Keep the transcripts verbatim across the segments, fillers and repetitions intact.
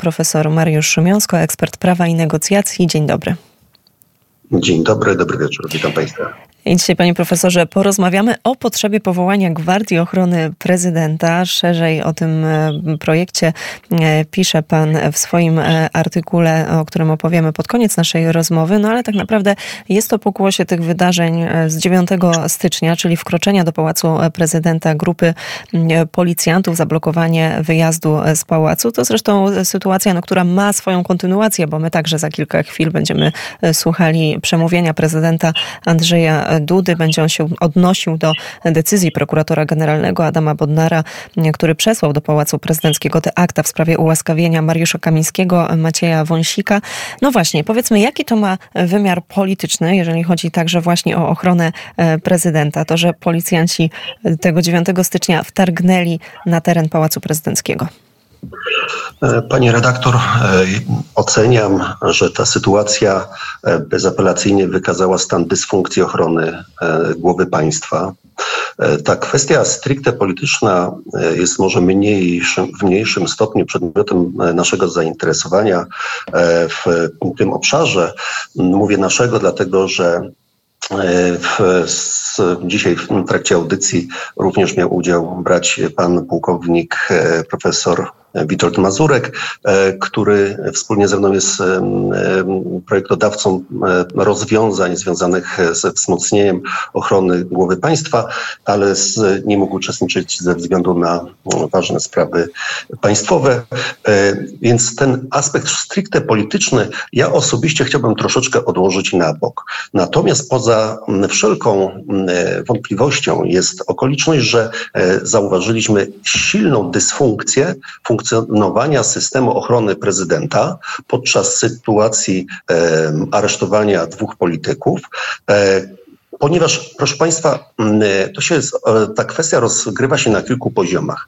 profesor Mariusz Szumiązko, ekspert prawa i negocjacji. Dzień dobry. Dzień dobry, dobry wieczór, witam Państwa. I dzisiaj, panie profesorze, porozmawiamy o potrzebie powołania Gwardii Ochrony Prezydenta. Szerzej o tym projekcie pisze pan w swoim artykule, o którym opowiemy pod koniec naszej rozmowy, no ale tak naprawdę jest to pokłosie tych wydarzeń z dziewiątego stycznia, czyli wkroczenia do Pałacu Prezydenta grupy policjantów, zablokowanie wyjazdu z Pałacu. To zresztą sytuacja, no, która ma swoją kontynuację, bo my także za kilka chwil będziemy słuchali przemówienia prezydenta Andrzeja Dudy. Będzie on się odnosił do decyzji prokuratora generalnego Adama Bodnara, który przesłał do Pałacu Prezydenckiego te akta w sprawie ułaskawienia Mariusza Kamińskiego, Macieja Wąsika. No właśnie, powiedzmy, jaki to ma wymiar polityczny, jeżeli chodzi także właśnie o ochronę prezydenta. To, że policjanci tego dziewiątego stycznia wtargnęli na teren Pałacu Prezydenckiego. Panie redaktor, oceniam, że ta sytuacja bezapelacyjnie wykazała stan dysfunkcji ochrony głowy państwa. Ta kwestia stricte polityczna jest może mniejszym, w mniejszym stopniu przedmiotem naszego zainteresowania w tym obszarze. Mówię naszego, dlatego że W, z, dzisiaj w trakcie audycji również miał udział brać pan pułkownik profesor Witold Mazurek, który wspólnie ze mną jest projektodawcą rozwiązań związanych ze wzmocnieniem ochrony głowy państwa, ale z, nie mógł uczestniczyć ze względu na ważne sprawy państwowe. Więc ten aspekt stricte polityczny ja osobiście chciałbym troszeczkę odłożyć na bok. Natomiast poza wszelką wątpliwością jest okoliczność, że zauważyliśmy silną dysfunkcję funkcjonowania systemu ochrony prezydenta podczas sytuacji e, aresztowania dwóch polityków, e, ponieważ, proszę Państwa, to się, ta kwestia rozgrywa się na kilku poziomach.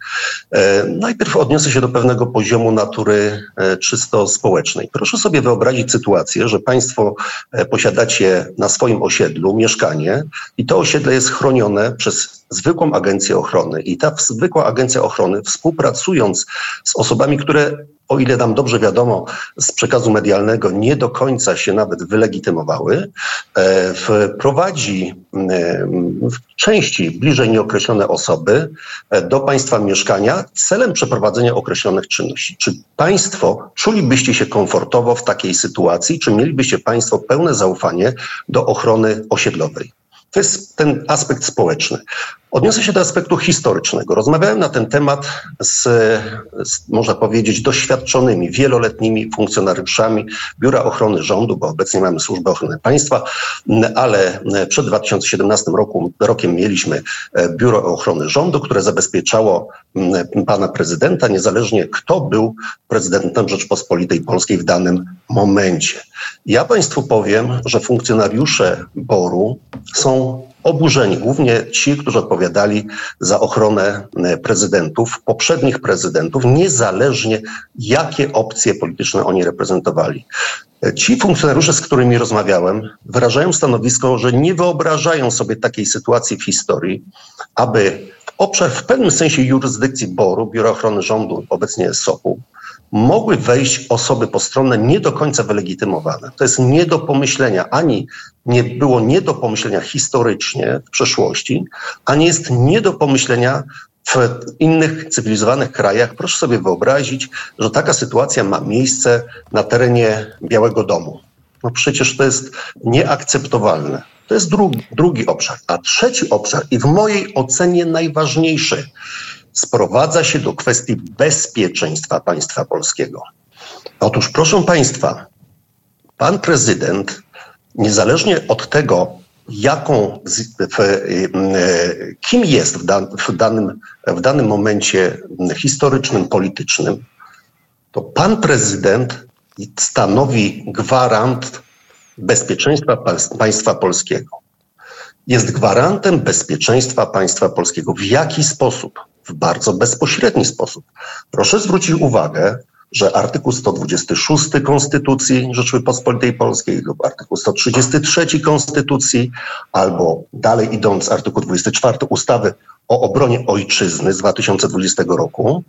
E, najpierw odniosę się do pewnego poziomu natury e, czysto społecznej. Proszę sobie wyobrazić sytuację, że Państwo e, posiadacie na swoim osiedlu mieszkanie i to osiedle jest chronione przez zwykłą agencję ochrony. I ta zwykła agencja ochrony, współpracując z osobami, które, o ile nam dobrze wiadomo, z przekazu medialnego nie do końca się nawet wylegitymowały, prowadzi w części bliżej nieokreślone osoby do państwa mieszkania celem przeprowadzenia określonych czynności. Czy państwo czulibyście się komfortowo w takiej sytuacji? Czy mielibyście państwo pełne zaufanie do ochrony osiedlowej? To jest ten aspekt społeczny. Odniosę się do aspektu historycznego. Rozmawiałem na ten temat z, z, można powiedzieć, doświadczonymi, wieloletnimi funkcjonariuszami Biura Ochrony Rządu, bo obecnie mamy Służbę Ochrony Państwa, ale przed dwa tysiące siedemnastym roku, rokiem mieliśmy Biuro Ochrony Rządu, które zabezpieczało pana prezydenta, niezależnie kto był prezydentem Rzeczpospolitej Polskiej w danym momencie. Ja Państwu powiem, że funkcjonariusze BOR-u są oburzeni, głównie ci, którzy odpowiadali za ochronę prezydentów, poprzednich prezydentów, niezależnie jakie opcje polityczne oni reprezentowali. Ci funkcjonariusze, z którymi rozmawiałem, wyrażają stanowisko, że nie wyobrażają sobie takiej sytuacji w historii, aby obszar w pewnym sensie jurysdykcji BOR-u, Biura Ochrony Rządu, obecnie S O P-u, mogły wejść osoby postronne nie do końca wylegitymowane. To jest nie do pomyślenia, ani nie było nie do pomyślenia historycznie w przeszłości, ani jest nie do pomyślenia w innych cywilizowanych krajach. Proszę sobie wyobrazić, że taka sytuacja ma miejsce na terenie Białego Domu. No przecież to jest nieakceptowalne. To jest drugi, drugi obszar. A trzeci obszar, i w mojej ocenie najważniejszy, sprowadza się do kwestii bezpieczeństwa państwa polskiego. Otóż, proszę Państwa, pan prezydent, niezależnie od tego, jaką, kim jest w, dan, w, danym, w danym momencie historycznym, politycznym, to pan prezydent stanowi gwarant bezpieczeństwa państwa polskiego. Jest gwarantem bezpieczeństwa państwa polskiego. W jaki sposób? W bardzo bezpośredni sposób. Proszę zwrócić uwagę, że artykuł sto dwadzieścia sześć Konstytucji Rzeczypospolitej Polskiej lub artykuł sto trzydzieści trzy Konstytucji, albo dalej idąc artykuł dwudziesty czwarty ustawy o obronie ojczyzny z dwa tysiące dwudziestego roku,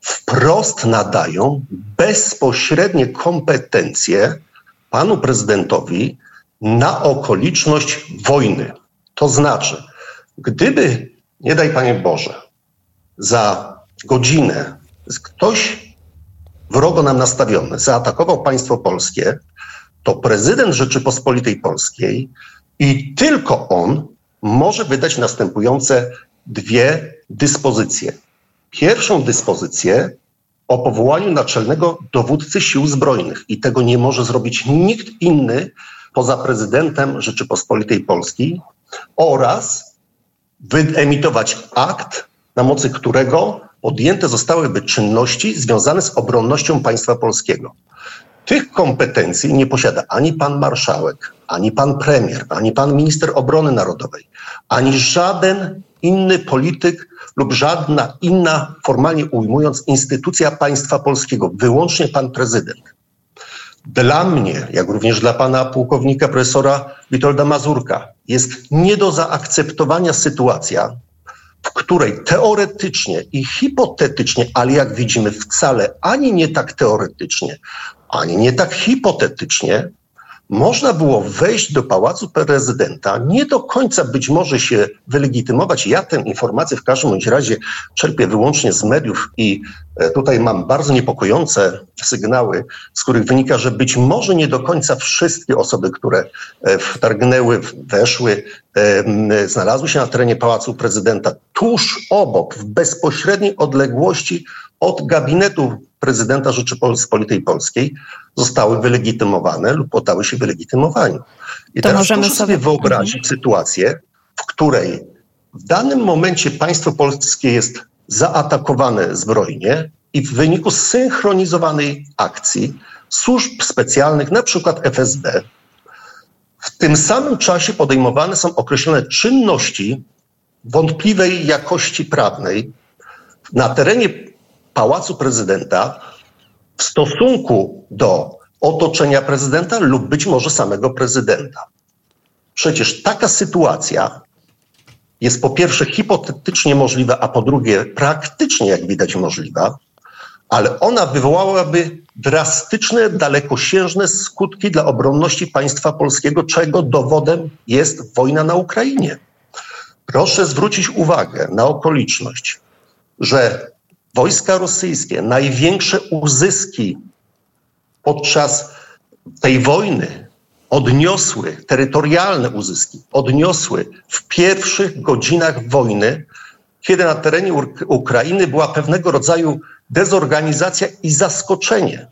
wprost nadają bezpośrednie kompetencje panu prezydentowi na okoliczność wojny. To znaczy, gdyby, nie daj Panie Boże, za godzinę ktoś wrogo nam nastawiony zaatakował państwo polskie, to prezydent Rzeczypospolitej Polskiej i tylko on może wydać następujące dwie dyspozycje. Pierwszą dyspozycję o powołaniu naczelnego dowódcy sił zbrojnych i tego nie może zrobić nikt inny poza prezydentem Rzeczypospolitej Polskiej oraz wyemitować akt, na mocy którego podjęte zostałyby czynności związane z obronnością państwa polskiego. Tych kompetencji nie posiada ani pan marszałek, ani pan premier, ani pan minister obrony narodowej, ani żaden inny polityk lub żadna inna, formalnie ujmując, instytucja państwa polskiego, wyłącznie pan prezydent. Dla mnie, jak również dla pana pułkownika profesora Witolda Mazurka, jest nie do zaakceptowania sytuacja, w której teoretycznie i hipotetycznie, ale jak widzimy wcale ani nie tak teoretycznie, ani nie tak hipotetycznie, można było wejść do Pałacu Prezydenta, nie do końca być może się wylegitymować. Ja tę informację w każdym bądź razie czerpię wyłącznie z mediów i tutaj mam bardzo niepokojące sygnały, z których wynika, że być może nie do końca wszystkie osoby, które wtargnęły, weszły, znalazły się na terenie Pałacu Prezydenta tuż obok, w bezpośredniej odległości od gabinetu prezydenta Rzeczypospolitej Polskiej, zostały wylegitymowane lub poddały się wylegitymowaniu. I to teraz możemy proszę sobie wyobrazić mhm. sytuację, w której w danym momencie państwo polskie jest zaatakowane zbrojnie i w wyniku zsynchronizowanej akcji służb specjalnych, na przykład F S B, w tym samym czasie podejmowane są określone czynności wątpliwej jakości prawnej na terenie Pałacu Prezydenta w stosunku do otoczenia prezydenta lub być może samego prezydenta. Przecież taka sytuacja jest po pierwsze hipotetycznie możliwa, a po drugie praktycznie, jak widać, możliwa, ale ona wywołałaby drastyczne, dalekosiężne skutki dla obronności państwa polskiego, czego dowodem jest wojna na Ukrainie. Proszę zwrócić uwagę na okoliczność, że wojska rosyjskie największe uzyski podczas tej wojny odniosły, terytorialne uzyski odniosły w pierwszych godzinach wojny, kiedy na terenie Ukrainy była pewnego rodzaju dezorganizacja i zaskoczenie.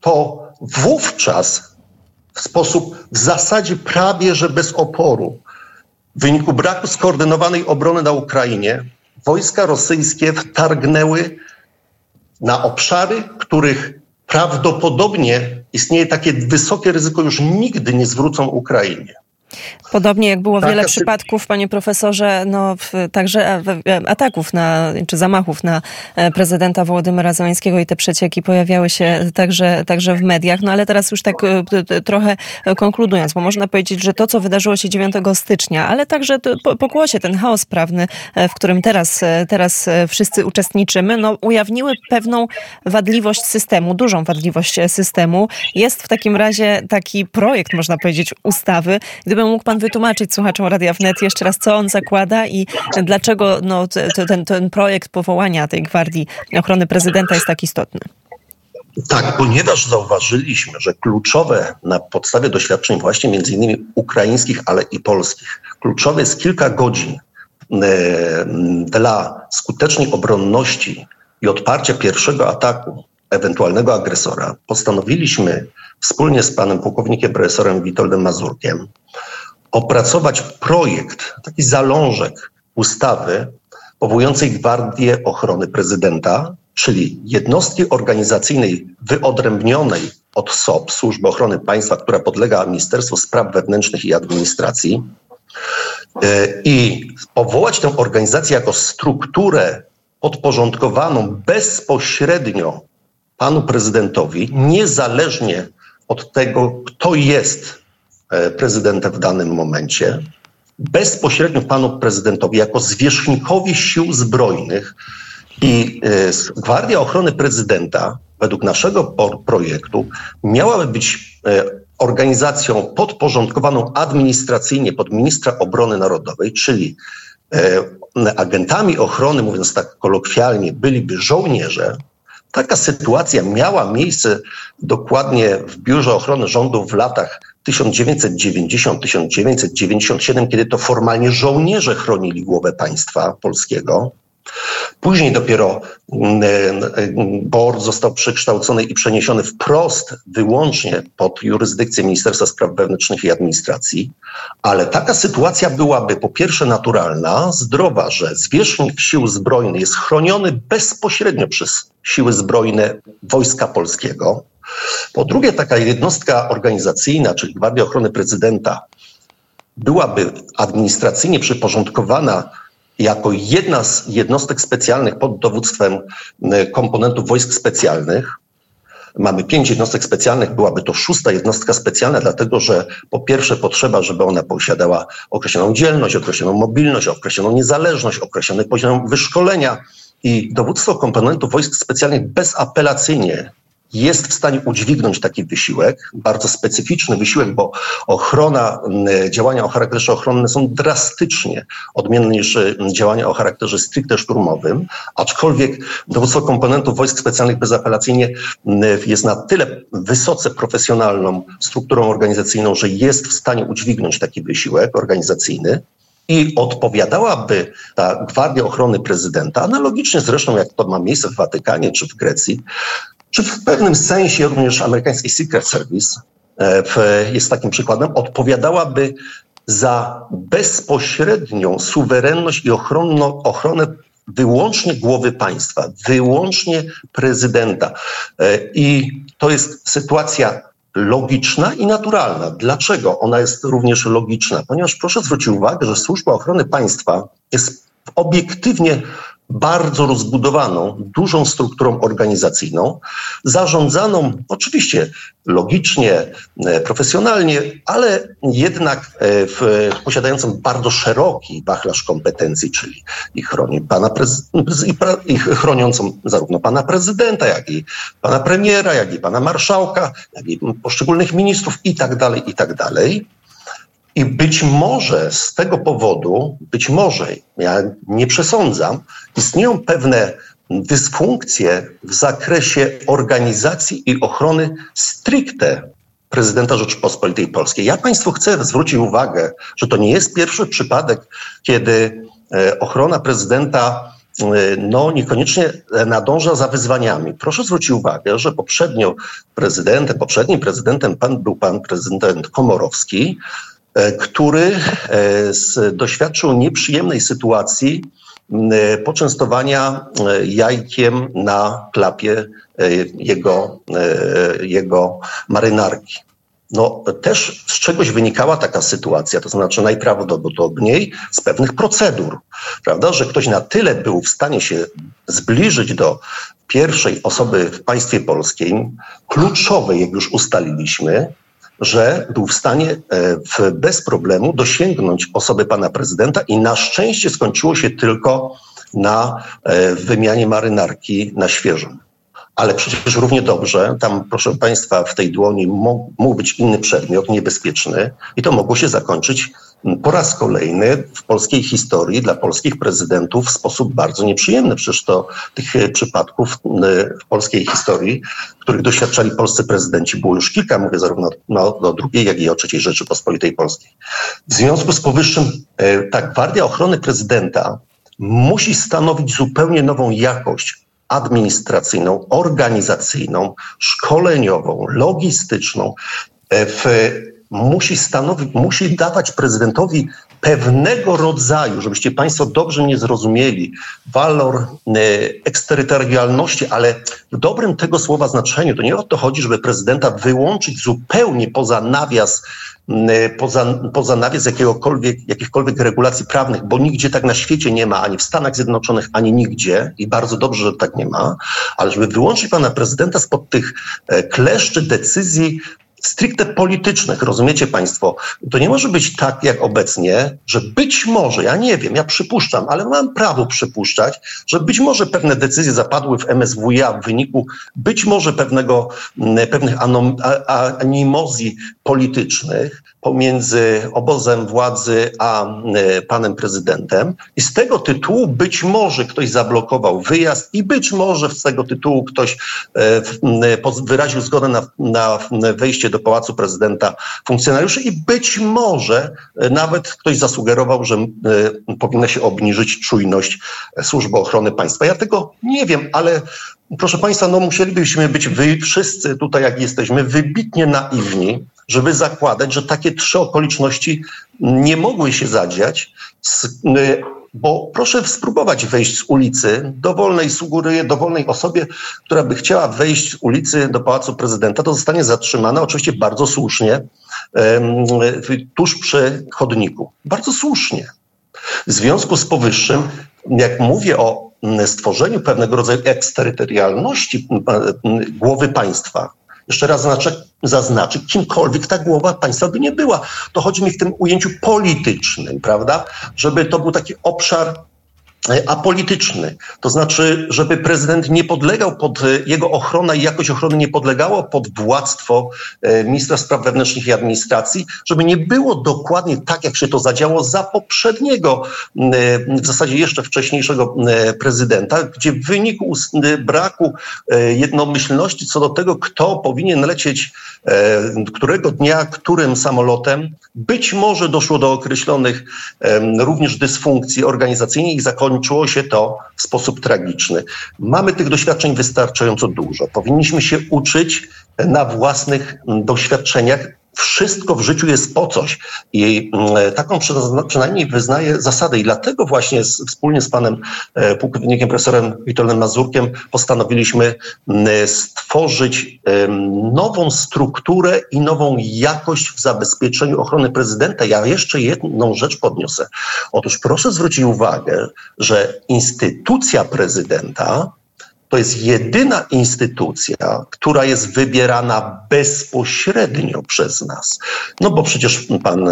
To wówczas w sposób w zasadzie prawie że bez oporu, w wyniku braku skoordynowanej obrony na Ukrainie, wojska rosyjskie wtargnęły na obszary, których prawdopodobnie istnieje takie wysokie ryzyko, już nigdy nie zwrócą Ukrainie. Podobnie jak było Taka wiele przypadków, panie profesorze, no, także ataków na, czy zamachów na prezydenta Wołodymyra Zeleńskiego i te przecieki pojawiały się także, także w mediach. No ale teraz już tak trochę konkludując, bo można powiedzieć, że to, co wydarzyło się dziewiątego stycznia, ale także po, pokłosie, ten chaos prawny, w którym teraz, teraz wszyscy uczestniczymy, no, ujawniły pewną wadliwość systemu, dużą wadliwość systemu. Jest w takim razie taki projekt, można powiedzieć, ustawy. Gdyby mógł pan wytłumaczyć słuchaczom Radia Wnet jeszcze raz, co on zakłada i dlaczego no, ten, ten projekt powołania tej Gwardii Ochrony Prezydenta jest tak istotny? Tak, ponieważ zauważyliśmy, że kluczowe na podstawie doświadczeń właśnie między innymi ukraińskich, ale i polskich, kluczowe jest kilka godzin y, dla skutecznej obronności i odparcia pierwszego ataku ewentualnego agresora. Postanowiliśmy wspólnie z panem pułkownikiem profesorem Witoldem Mazurkiem opracować projekt, taki zalążek ustawy powołującej Gwardię Ochrony Prezydenta, czyli jednostki organizacyjnej wyodrębnionej od S O P, Służby Ochrony Państwa, która podlega Ministerstwu Spraw Wewnętrznych i Administracji, i powołać tę organizację jako strukturę podporządkowaną bezpośrednio panu prezydentowi, niezależnie od tego, kto jest prezydentem w danym momencie, bezpośrednio panu prezydentowi jako zwierzchnikowi sił zbrojnych I Gwardia Ochrony Prezydenta według naszego projektu miałaby być organizacją podporządkowaną administracyjnie pod ministra obrony narodowej, czyli agentami ochrony, mówiąc tak kolokwialnie, byliby żołnierze. Taka sytuacja miała miejsce dokładnie w Biurze Ochrony Rządu w latach tysiąc dziewięćset dziewięćdziesiąt do tysiąc dziewięćset dziewięćdziesiąt siedem, kiedy to formalnie żołnierze chronili głowę państwa polskiego. Później dopiero B O R został przekształcony i przeniesiony wprost wyłącznie pod jurysdykcję Ministerstwa Spraw Wewnętrznych i Administracji, ale taka sytuacja byłaby po pierwsze naturalna, zdrowa, że zwierzchnik sił zbrojnych jest chroniony bezpośrednio przez siły zbrojne Wojska Polskiego. Po drugie, taka jednostka organizacyjna, czyli Gwardia Ochrony Prezydenta, byłaby administracyjnie przyporządkowana jako jedna z jednostek specjalnych pod dowództwem komponentów wojsk specjalnych. Mamy pięć jednostek specjalnych, byłaby to szósta jednostka specjalna, dlatego że po pierwsze potrzeba, żeby ona posiadała określoną dzielność, określoną mobilność, określoną niezależność, określony poziom wyszkolenia i dowództwo komponentów wojsk specjalnych bezapelacyjnie jest w stanie udźwignąć taki wysiłek, bardzo specyficzny wysiłek, bo ochrona, działania o charakterze ochronnym są drastycznie odmienne niż działania o charakterze stricte szturmowym, aczkolwiek dowództwo komponentów wojsk specjalnych bezapelacyjnie jest na tyle wysoce profesjonalną strukturą organizacyjną, że jest w stanie udźwignąć taki wysiłek organizacyjny. I odpowiadałaby ta Gwardia Ochrony Prezydenta, analogicznie zresztą jak to ma miejsce w Watykanie czy w Grecji, czy w pewnym sensie również amerykański Secret Service jest takim przykładem, odpowiadałaby za bezpośrednią suwerenność i ochronną, ochronę wyłącznie głowy państwa, wyłącznie prezydenta. I to jest sytuacja logiczna i naturalna. Dlaczego ona jest również logiczna? Ponieważ proszę zwrócić uwagę, że Służba Ochrony Państwa jest obiektywnie bardzo rozbudowaną, dużą strukturą organizacyjną, zarządzaną oczywiście logicznie, profesjonalnie, ale jednak w, posiadającą bardzo szeroki wachlarz kompetencji, czyli i, chroni pana prezy- i, pra- i chroniącą zarówno pana prezydenta, jak i pana premiera, jak i pana marszałka, jak i poszczególnych ministrów i tak dalej, i tak dalej. I być może z tego powodu, być może, ja nie przesądzam, istnieją pewne dysfunkcje w zakresie organizacji i ochrony stricte prezydenta Rzeczypospolitej Polskiej. Ja państwu chcę zwrócić uwagę, że to nie jest pierwszy przypadek, kiedy ochrona prezydenta no niekoniecznie nadąża za wyzwaniami. Proszę zwrócić uwagę, że poprzednio prezydentem, poprzednim prezydentem pan, był pan prezydent Komorowski, który doświadczył nieprzyjemnej sytuacji poczęstowania jajkiem na klapie jego, jego marynarki. No też z czegoś wynikała taka sytuacja, to znaczy najprawdopodobniej z pewnych procedur, prawda, że ktoś na tyle był w stanie się zbliżyć do pierwszej osoby w państwie polskim, kluczowej, jak już ustaliliśmy, że był w stanie w, bez problemu dosięgnąć osoby pana prezydenta i na szczęście skończyło się tylko na e, wymianie marynarki na świeżą. Ale przecież równie dobrze, tam proszę państwa w tej dłoni mógł, mógł być inny przedmiot niebezpieczny i to mogło się zakończyć po raz kolejny w polskiej historii dla polskich prezydentów w sposób bardzo nieprzyjemny. Przecież to tych przypadków w polskiej historii, których doświadczali polscy prezydenci, było już kilka, mówię zarówno no, o drugiej, jak i o trzeciej Rzeczypospolitej Polskiej. W związku z powyższym ta Gwardia Ochrony Prezydenta musi stanowić zupełnie nową jakość administracyjną, organizacyjną, szkoleniową, logistyczną. W, musi stanowić, musi dawać prezydentowi pewnego rodzaju, żebyście państwo dobrze nie zrozumieli, walor eksterytorialności, ale w dobrym tego słowa znaczeniu. To nie o to chodzi, żeby prezydenta wyłączyć zupełnie poza nawias, poza, poza nawias jakiegokolwiek, jakichkolwiek regulacji prawnych, bo nigdzie tak na świecie nie ma, ani w Stanach Zjednoczonych, ani nigdzie i bardzo dobrze, że tak nie ma, ale żeby wyłączyć pana prezydenta spod tych kleszczy decyzji stricte politycznych, rozumiecie państwo? To nie może być tak jak obecnie, że być może, ja nie wiem, ja przypuszczam, ale mam prawo przypuszczać, że być może pewne decyzje zapadły w M S W i A w wyniku być może pewnego, pewnych anom, animozji politycznych pomiędzy obozem władzy a panem prezydentem i z tego tytułu być może ktoś zablokował wyjazd i być może z tego tytułu ktoś wyraził zgodę na, na wejście do Pałacu Prezydenta funkcjonariuszy i być może nawet ktoś zasugerował, że powinna się obniżyć czujność Służby Ochrony Państwa. Ja tego nie wiem, ale proszę państwa, no musielibyśmy być wy wszyscy tutaj, jak jesteśmy, wybitnie naiwni, żeby zakładać, że takie trzy okoliczności nie mogły się zadziać, bo proszę spróbować wejść z ulicy, dowolnej, sugeruję, dowolnej osobie, która by chciała wejść z ulicy do Pałacu Prezydenta, to zostanie zatrzymana, oczywiście bardzo słusznie, tuż przy chodniku. Bardzo słusznie. W związku z powyższym, jak mówię o stworzeniu pewnego rodzaju eksterytorialności głowy państwa, jeszcze raz zaznaczę, kimkolwiek ta głowa państwa by nie była. To chodzi mi w tym ujęciu politycznym, prawda? Żeby to był taki obszar apolityczny. To znaczy, żeby prezydent nie podlegał pod jego ochronę i jakość ochrony nie podlegało pod władztwo ministra spraw wewnętrznych i administracji, żeby nie było dokładnie tak, jak się to zadziało za poprzedniego, w zasadzie jeszcze wcześniejszego prezydenta, gdzie w wyniku braku jednomyślności co do tego, kto powinien lecieć, którego dnia, którym samolotem, być może doszło do określonych również dysfunkcji organizacyjnych i zakończonych kończyło się to w sposób tragiczny. Mamy tych doświadczeń wystarczająco dużo. Powinniśmy się uczyć na własnych doświadczeniach. Wszystko w życiu jest po coś i taką przynajmniej wyznaję zasadę i dlatego właśnie z, wspólnie z panem pułkownikiem profesorem Witoldem Mazurkiem postanowiliśmy stworzyć nową strukturę i nową jakość w zabezpieczeniu ochrony prezydenta. Ja jeszcze jedną rzecz podniosę. Otóż proszę zwrócić uwagę, że instytucja prezydenta to jest jedyna instytucja, która jest wybierana bezpośrednio przez nas. No bo przecież pan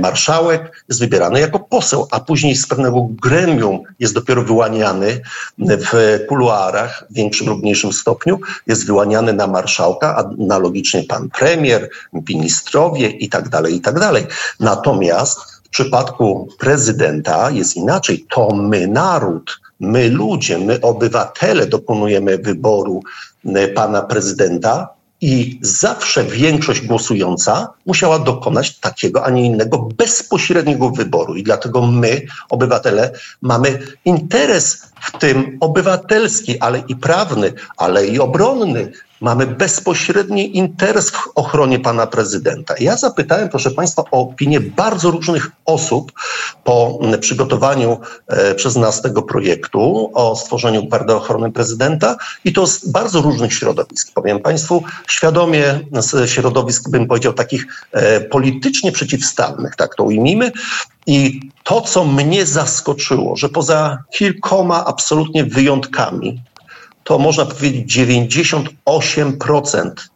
marszałek jest wybierany jako poseł, a później z pewnego gremium jest dopiero wyłaniany w kuluarach w większym lub mniejszym stopniu. Jest wyłaniany na marszałka, analogicznie pan premier, ministrowie i tak dalej, i tak dalej. Natomiast w przypadku prezydenta jest inaczej. To my, naród, my ludzie, my obywatele dokonujemy wyboru pana prezydenta i zawsze większość głosująca musiała dokonać takiego, a nie innego bezpośredniego wyboru. I dlatego my, obywatele, mamy interes w tym obywatelski, ale i prawny, ale i obronny. Mamy bezpośredni interes w ochronie pana prezydenta. Ja zapytałem, proszę państwa, o opinię bardzo różnych osób po przygotowaniu e, przez nas tego projektu o stworzeniu Gwardii Ochrony Prezydenta i to z bardzo różnych środowisk. Powiem państwu, świadomie z środowisk, bym powiedział, takich e, politycznie przeciwstawnych, tak to ujmijmy. I to, co mnie zaskoczyło, że poza kilkoma absolutnie wyjątkami, to można powiedzieć dziewięćdziesiąt osiem procent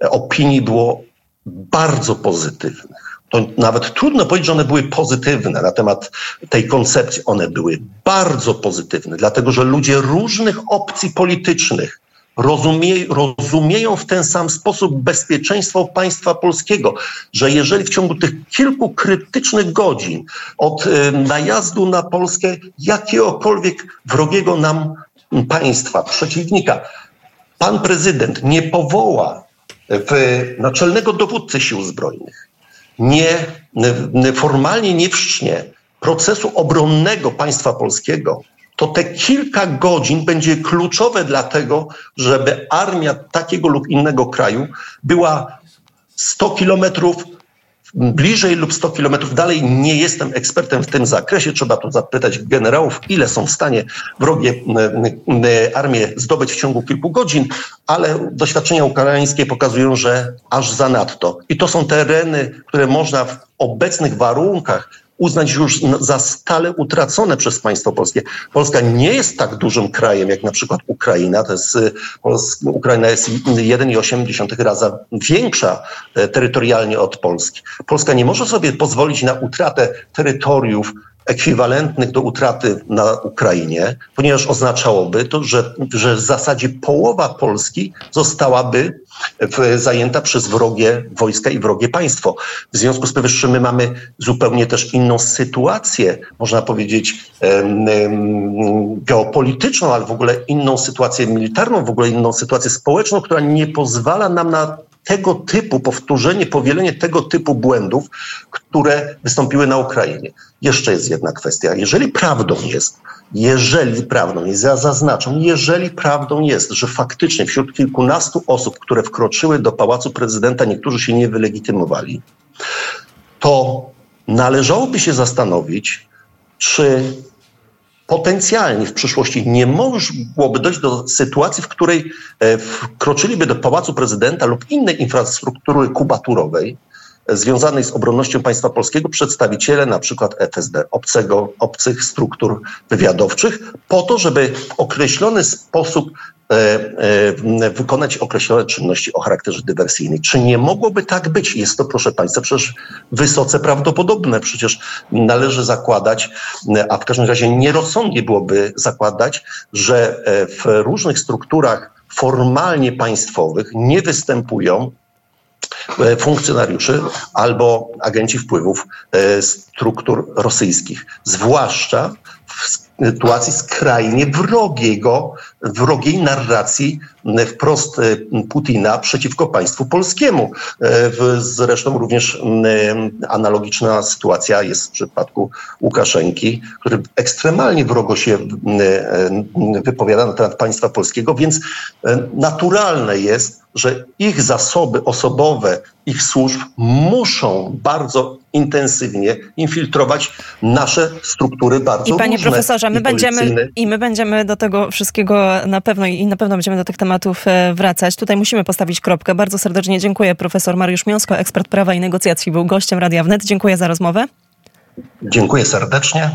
opinii było bardzo pozytywnych. To nawet trudno powiedzieć, że one były pozytywne na temat tej koncepcji. One były bardzo pozytywne, dlatego że ludzie różnych opcji politycznych Rozumie, rozumieją w ten sam sposób bezpieczeństwo państwa polskiego, że jeżeli w ciągu tych kilku krytycznych godzin od y, najazdu na Polskę jakiegokolwiek wrogiego nam państwa, przeciwnika, pan prezydent nie powoła w naczelnego dowódcy sił zbrojnych, nie, formalnie nie wszcznie procesu obronnego państwa polskiego, to te kilka godzin będzie kluczowe dla tego, żeby armia takiego lub innego kraju była sto kilometrów bliżej lub sto kilometrów dalej. Nie jestem ekspertem w tym zakresie. Trzeba tu zapytać generałów, ile są w stanie wrogie armię zdobyć w ciągu kilku godzin, ale doświadczenia ukraińskie pokazują, że aż zanadto. I to są tereny, które można w obecnych warunkach uznać już za stale utracone przez państwo polskie. Polska nie jest tak dużym krajem jak na przykład Ukraina. To jest, Polska, Ukraina jest jeden przecinek osiem razy większa terytorialnie od Polski. Polska nie może sobie pozwolić na utratę terytoriów ekwiwalentnych do utraty na Ukrainie, ponieważ oznaczałoby to, że, że w zasadzie połowa Polski zostałaby w, zajęta przez wrogie wojska i wrogie państwo. W związku z powyższym my mamy zupełnie też inną sytuację, można powiedzieć em, em, geopolityczną, ale w ogóle inną sytuację militarną, w ogóle inną sytuację społeczną, która nie pozwala nam na tego typu powtórzenie, powielenie tego typu błędów, które wystąpiły na Ukrainie. Jeszcze jest jedna kwestia. Jeżeli prawdą jest, jeżeli prawdą jest, ja zaznaczam, jeżeli prawdą jest, że faktycznie wśród kilkunastu osób, które wkroczyły do Pałacu Prezydenta, niektórzy się nie wylegitymowali, to należałoby się zastanowić, czy potencjalnie w przyszłości nie mogłoby dojść do sytuacji, w której wkroczyliby do Pałacu Prezydenta lub innej infrastruktury kubaturowej związanej z obronnością państwa polskiego przedstawiciele na przykład F S B, obcego, obcych struktur wywiadowczych, po to, żeby w określony sposób wykonać określone czynności o charakterze dywersyjnym. Czy nie mogłoby tak być? Jest to, proszę państwa, przecież wysoce prawdopodobne. Przecież należy zakładać, a w każdym razie nierozsądnie byłoby zakładać, że w różnych strukturach formalnie państwowych nie występują funkcjonariuszy albo agenci wpływów struktur rosyjskich. Zwłaszcza w sytuacji skrajnie wrogiego, wrogiej narracji wprost Putina przeciwko państwu polskiemu. Zresztą również analogiczna sytuacja jest w przypadku Łukaszenki, który ekstremalnie wrogo się wypowiada na temat państwa polskiego, więc naturalne jest, że ich zasoby osobowe, ich służb muszą bardzo intensywnie infiltrować nasze struktury bardzo I panie różne, profesorze, my i będziemy i my będziemy do tego wszystkiego na pewno i na pewno będziemy do tych tematów wracać. Tutaj musimy postawić kropkę. Bardzo serdecznie dziękuję. Profesor Mariusz Szumiązko, ekspert prawa i negocjacji, był gościem Radia Wnet. Dziękuję za rozmowę. Dziękuję serdecznie.